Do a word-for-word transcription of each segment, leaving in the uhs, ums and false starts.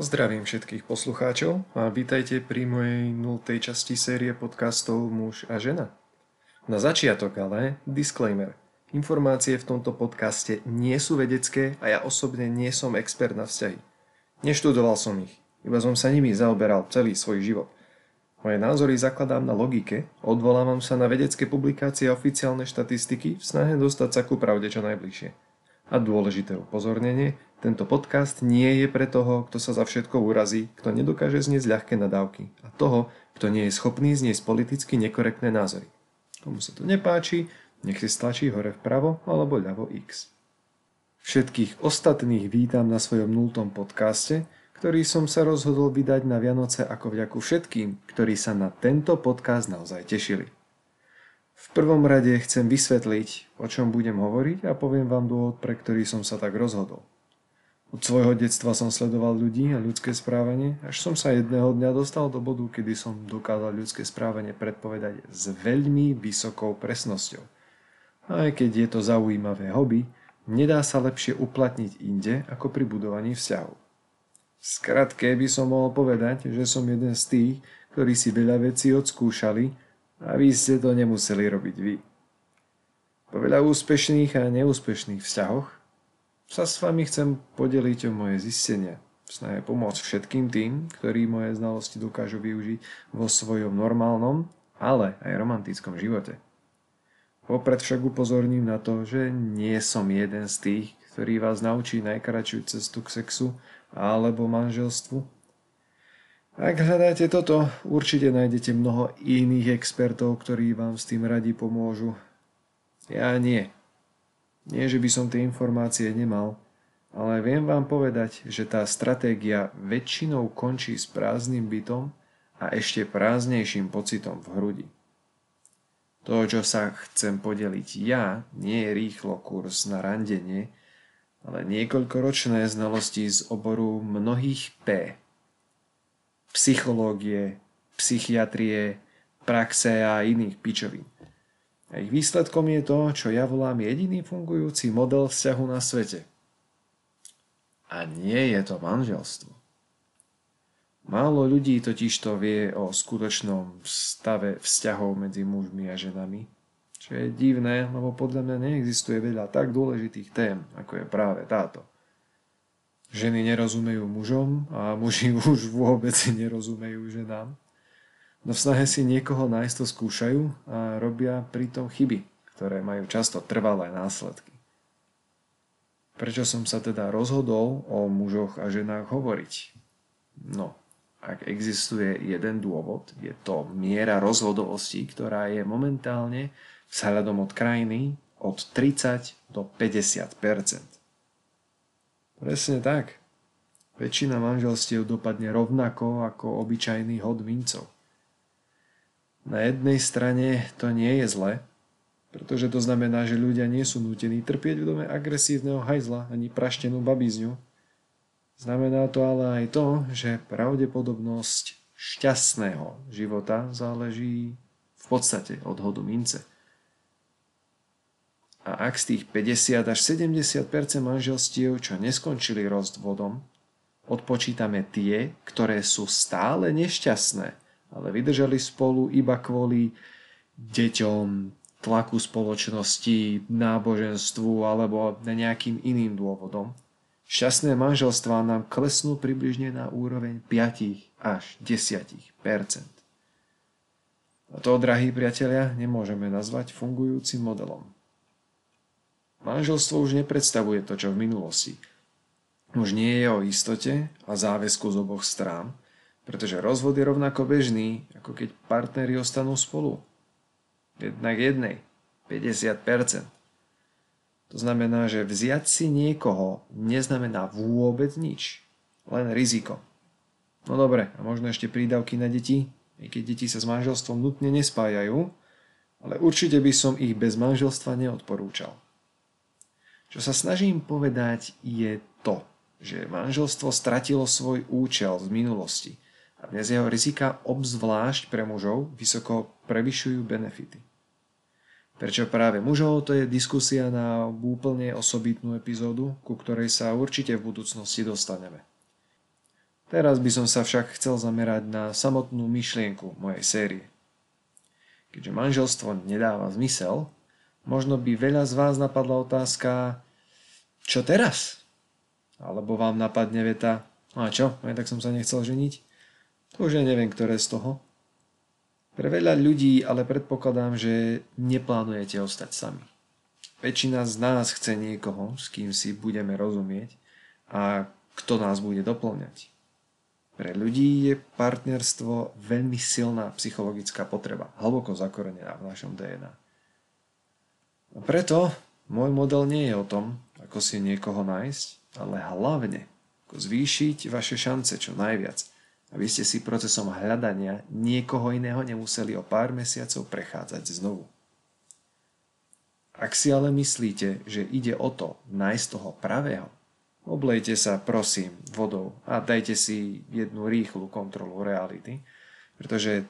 Zdravím všetkých poslucháčov a vítajte pri mojej nultej časti série podcastov Muž a žena. Na začiatok ale disclaimer. Informácie v tomto podcaste nie sú vedecké a ja osobne nie som expert na vzťahy. Neštudoval som ich, iba som sa nimi zaoberal celý svoj život. Moje názory zakladám na logike, odvolávam sa na vedecké publikácie a oficiálne štatistiky v snahe dostať sa ku pravde čo najbližšie. A dôležité upozornenie, tento podcast nie je pre toho, kto sa za všetko urazí, kto nedokáže zniesť ľahké nadávky a toho, kto nie je schopný zniesť politicky nekorektné názory. Tomu sa to nepáči, nech si stlačí hore vpravo alebo ľavo X. Všetkých ostatných vítam na svojom nultom podcaste, ktorý som sa rozhodol vydať na Vianoce ako vďaku všetkým, ktorí sa na tento podcast naozaj tešili. V prvom rade chcem vysvetliť, o čom budem hovoriť a poviem vám dôvod, pre ktorý som sa tak rozhodol. Od svojho detstva som sledoval ľudí a ľudské správanie, až som sa jedného dňa dostal do bodu, kedy som dokázal ľudské správanie predpovedať s veľmi vysokou presnosťou. A aj keď je to zaujímavé hobby, nedá sa lepšie uplatniť inde ako pri budovaní vzťahov. Skratke by som mohol povedať, že som jeden z tých, ktorí si veľa vecí odskúšali a vy ste to nemuseli robiť vy. Po veľa úspešných a neúspešných vzťahoch sa s vami chcem podeliť o moje zistenia, v snahe pomôcť všetkým tým, ktorí moje znalosti dokážu využiť vo svojom normálnom, ale aj romantickom živote. Popred však upozorním na to, že nie som jeden z tých, ktorý vás naučí najkračšiu cestu k sexu alebo manželstvu. Ak hľadáte toto, určite nájdete mnoho iných expertov, ktorí vám s tým radi pomôžu. Ja nie. Nie, že by som tie informácie nemal, ale viem vám povedať, že tá stratégia väčšinou končí s prázdnym bytom a ešte prázdnejším pocitom v hrudi. To, čo sa chcem podeliť ja, nie je rýchlo kurz na randenie, ale niekoľkoročné znalosti z oboru mnohých P. Psychológie, psychiatrie, praxe a iných pičovín. A ich výsledkom je to, čo ja volám jediný fungujúci model vzťahu na svete. A nie je to manželstvo. Málo ľudí totižto vie o skutočnom stave vzťahov medzi mužmi a ženami, čo je divné, lebo podľa mňa neexistuje veľa tak dôležitých tém, ako je práve táto. Ženy nerozumejú mužom a muži už vôbec nerozumejú ženám. No v snahe si niekoho nájsť to skúšajú a robia pritom chyby, ktoré majú často trvalé následky. Prečo som sa teda rozhodol o mužoch a ženách hovoriť? No, ak existuje jeden dôvod, je to miera rozhodovosti, ktorá je momentálne vzhľadom od krajiny od tridsať do päťdesiat percent. Presne tak. Väčšina manželstiev dopadne rovnako ako obyčajný hod mincov. Na jednej strane to nie je zle, pretože to znamená, že ľudia nie sú nútení trpieť v dome agresívneho hajzla ani praštenú babizňu. Znamená to ale aj to, že pravdepodobnosť šťastného života záleží v podstate od hodu mince. A ak z tých päťdesiat až sedemdesiat percent manželstiev, čo neskončili rozvodom, odpočítame tie, ktoré sú stále nešťastné, ale vydržali spolu iba kvôli deťom, tlaku spoločnosti, náboženstvu alebo nejakým iným dôvodom, šťastné manželstvá nám klesnú približne na úroveň päť až desať percent. A to, drahí priatelia, nemôžeme nazvať fungujúcim modelom. Manželstvo už nepredstavuje to, čo v minulosti. Už nie je o istote a záväzku z oboch strán, pretože rozvod je rovnako bežný, ako keď partneri ostanú spolu. Jednak jednej, päťdesiat percent. To znamená, že vziať si niekoho neznamená vôbec nič, len riziko. No dobre, a možno ešte prídavky na deti, aj keď deti sa s manželstvom nutne nespájajú, ale určite by som ich bez manželstva neodporúčal. Čo sa snažím povedať je to, že manželstvo stratilo svoj účel z minulosti a dnes jeho rizika obzvlášť pre mužov vysoko prevyšujú benefity. Prečo práve mužov, to je diskusia na úplne osobitnú epizódu, ku ktorej sa určite v budúcnosti dostaneme. Teraz by som sa však chcel zamerať na samotnú myšlienku mojej série. Keďže manželstvo nedáva zmysel, možno by veľa z vás napadla otázka, čo teraz? Alebo vám napadne veta, a čo, aj tak som sa nechcel ženiť? To už ja neviem, ktoré z toho. Pre veľa ľudí ale predpokladám, že neplánujete ostať sami. Väčšina z nás chce niekoho, s kým si budeme rozumieť a kto nás bude doplňať. Pre ľudí je partnerstvo veľmi silná psychologická potreba, hlboko zakorenená v našom dé en á. A preto môj model nie je o tom, ako si niekoho nájsť, ale hlavne ako zvýšiť vaše šance čo najviac, aby ste si procesom hľadania niekoho iného nemuseli o pár mesiacov prechádzať znovu. Ak si ale myslíte, že ide o to nájsť toho pravého, oblejte sa, prosím, vodou a dajte si jednu rýchlu kontrolu reality, pretože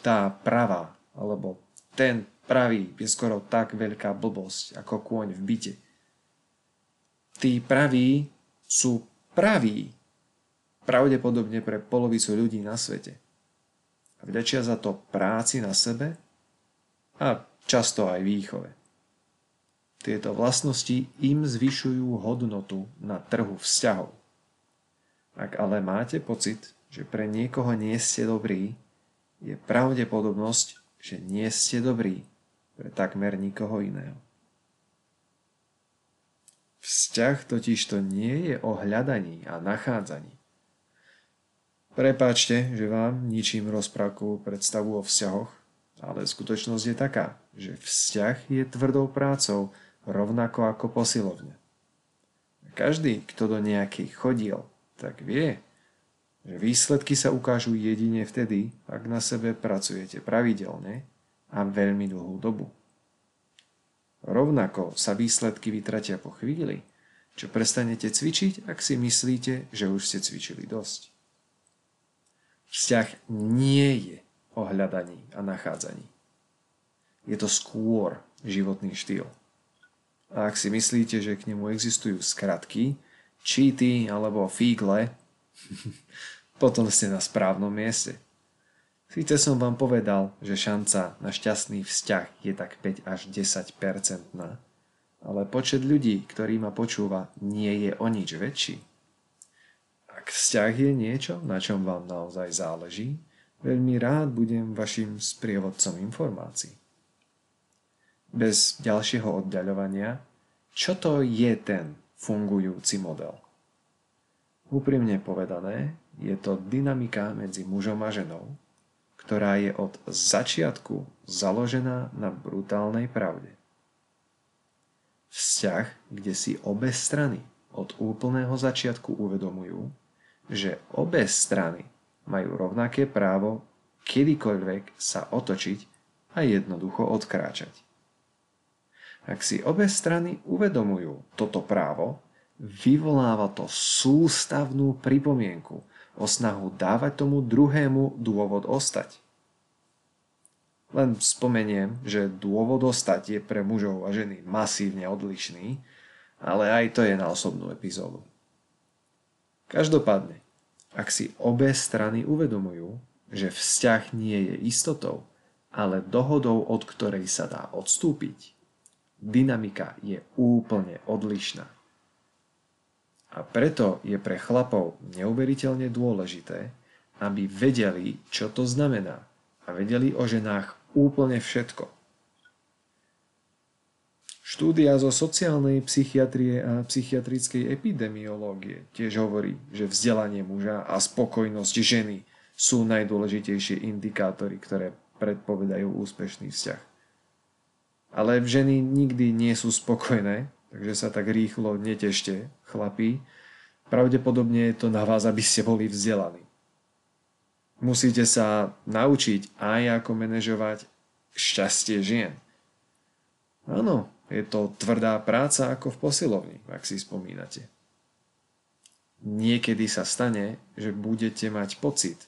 tá pravá, alebo ten pravý je skoro tak veľká blbosť ako kôň v byte. Tí praví sú praví pravdepodobne pre polovicu ľudí na svete. A vďačia za to práci na sebe a často aj výchove. Tieto vlastnosti im zvyšujú hodnotu na trhu vzťahov. Ak ale máte pocit, že pre niekoho nie ste dobrí, je pravdepodobnosť, že nie ste dobrí pre takmer nikoho iného. Vzťah totižto nie je o hľadaní a nachádzaní. Prepáčte, že vám ničím rozprávku predstavu o vzťahoch, ale skutočnosť je taká, že vzťah je tvrdou prácou, rovnako ako posilovňa. Každý, kto do nejakej chodil, tak vie, že výsledky sa ukážu jedine vtedy, ak na sebe pracujete pravidelne a veľmi dlhú dobu. Rovnako sa výsledky vytratia po chvíli, čo prestanete cvičiť, ak si myslíte, že už ste cvičili dosť. Vzťah nie je o hľadaní a nachádzaní. Je to skôr životný štýl. A ak si myslíte, že k nemu existujú skratky, cheaty alebo fígle, potom ste na správnom mieste. Síce som vám povedal, že šanca na šťastný vzťah je tak päť až desať percent, ale počet ľudí, ktorí ma počúva, nie je o nič väčší. Ak vzťah je niečo, na čom vám naozaj záleží, veľmi rád budem vašim sprievodcom informácií. Bez ďalšieho oddaľovania, čo to je ten fungujúci model? Úprimne povedané, je to dynamika medzi mužom a ženou, ktorá je od začiatku založená na brutálnej pravde. Vzťah, kde si obe strany od úplného začiatku uvedomujú, že obe strany majú rovnaké právo kedykoľvek sa otočiť a jednoducho odkráčať. Ak si obe strany uvedomujú toto právo, vyvoláva to sústavnú pripomienku o snahu dávať tomu druhému dôvod ostať. Len spomeniem, že dôvod ostať je pre mužov a ženy masívne odlišný, ale aj to je na osobnú epizódu. Každopádne, ak si obe strany uvedomujú, že vzťah nie je istotou, ale dohodou, od ktorej sa dá odstúpiť, dynamika je úplne odlišná. A preto je pre chlapov neuveriteľne dôležité, aby vedeli, čo to znamená a vedeli o ženách úplne všetko. Štúdia zo sociálnej psychiatrie a psychiatrickej epidemiológie tiež hovorí, že vzdelanie muža a spokojnosť ženy sú najdôležitejšie indikátory, ktoré predpovedajú úspešný vzťah. Ale ženy nikdy nie sú spokojné, takže sa tak rýchlo netešte, chlapí. Pravdepodobne je to na vás, aby ste boli vzdelaní. Musíte sa naučiť aj ako manažovať šťastie žien. Áno, je to tvrdá práca ako v posilovni, ak si spomínate. Niekedy sa stane, že budete mať pocit,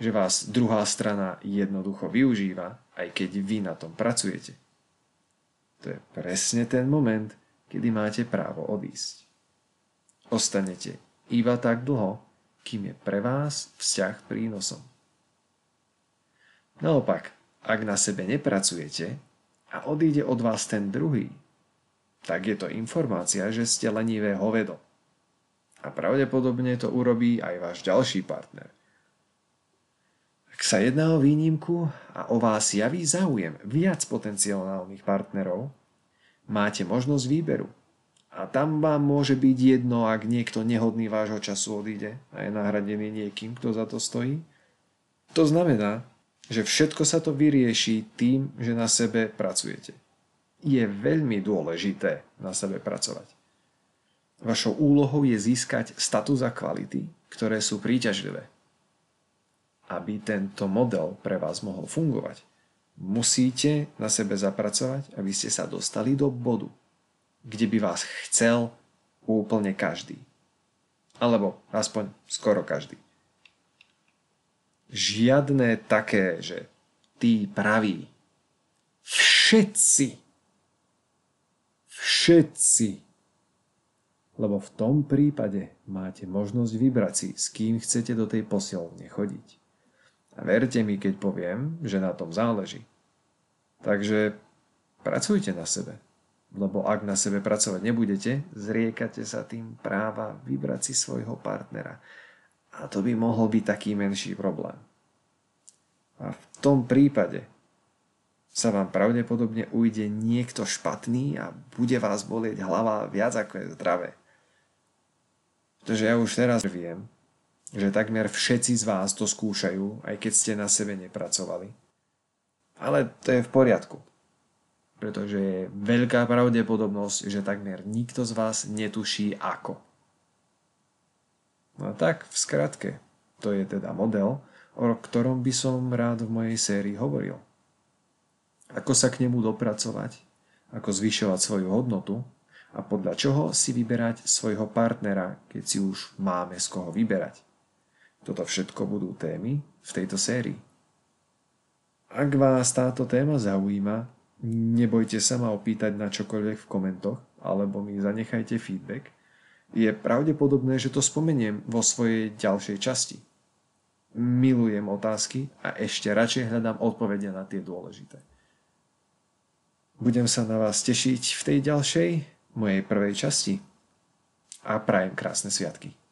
že vás druhá strana jednoducho využíva, aj keď vy na tom pracujete. To je presne ten moment, kedy máte právo odísť. Ostanete iba tak dlho, kým je pre vás vzťah prínosom. Naopak, ak na sebe nepracujete a odíde od vás ten druhý, tak je to informácia, že ste lenivé hovedo. A pravdepodobne to urobí aj váš ďalší partner. Ak sa jedná o výnimku a o vás javí záujem viac potenciálnych partnerov, máte možnosť výberu. A tam vám môže byť jedno, ak niekto nehodný vášho času odíde a je nahradený niekým, kto za to stojí. To znamená, že všetko sa to vyrieši tým, že na sebe pracujete. Je veľmi dôležité na sebe pracovať. Vašou úlohou je získať status a kvality, ktoré sú príťažlivé. Aby tento model pre vás mohol fungovať, musíte na sebe zapracovať, aby ste sa dostali do bodu, kde by vás chcel úplne každý. Alebo aspoň skoro každý. Žiadne také, že tí praví. Všetci. Všetci. Lebo v tom prípade máte možnosť vybrať si, s kým chcete do tej posielne chodiť. A verte mi, keď poviem, že na tom záleží. Takže pracujte na sebe. Lebo ak na sebe pracovať nebudete, zriekate sa tým práva vybrať si svojho partnera. A to by mohol byť taký menší problém. A v tom prípade sa vám pravdepodobne ujde niekto špatný a bude vás bolieť hlava viac ako je zdravé. Pretože ja už teraz viem, že takmer všetci z vás to skúšajú, aj keď ste na sebe nepracovali. Ale to je v poriadku. Pretože je veľká pravdepodobnosť, že takmer nikto z vás netuší ako. No a tak, v skratke, to je teda model, o ktorom by som rád v mojej sérii hovoril. Ako sa k nemu dopracovať, ako zvyšovať svoju hodnotu a podľa čoho si vyberať svojho partnera, keď si už máme z koho vyberať. Toto všetko budú témy v tejto sérii. Ak vás táto téma zaujíma, nebojte sa ma opýtať na čokoľvek v komentoch, alebo mi zanechajte feedback. Je pravdepodobné, že to spomeniem vo svojej ďalšej časti. Milujem otázky a ešte radšej hľadám odpovede na tie dôležité. Budem sa na vás tešiť v tej ďalšej, mojej prvej časti. A prajem krásne sviatky.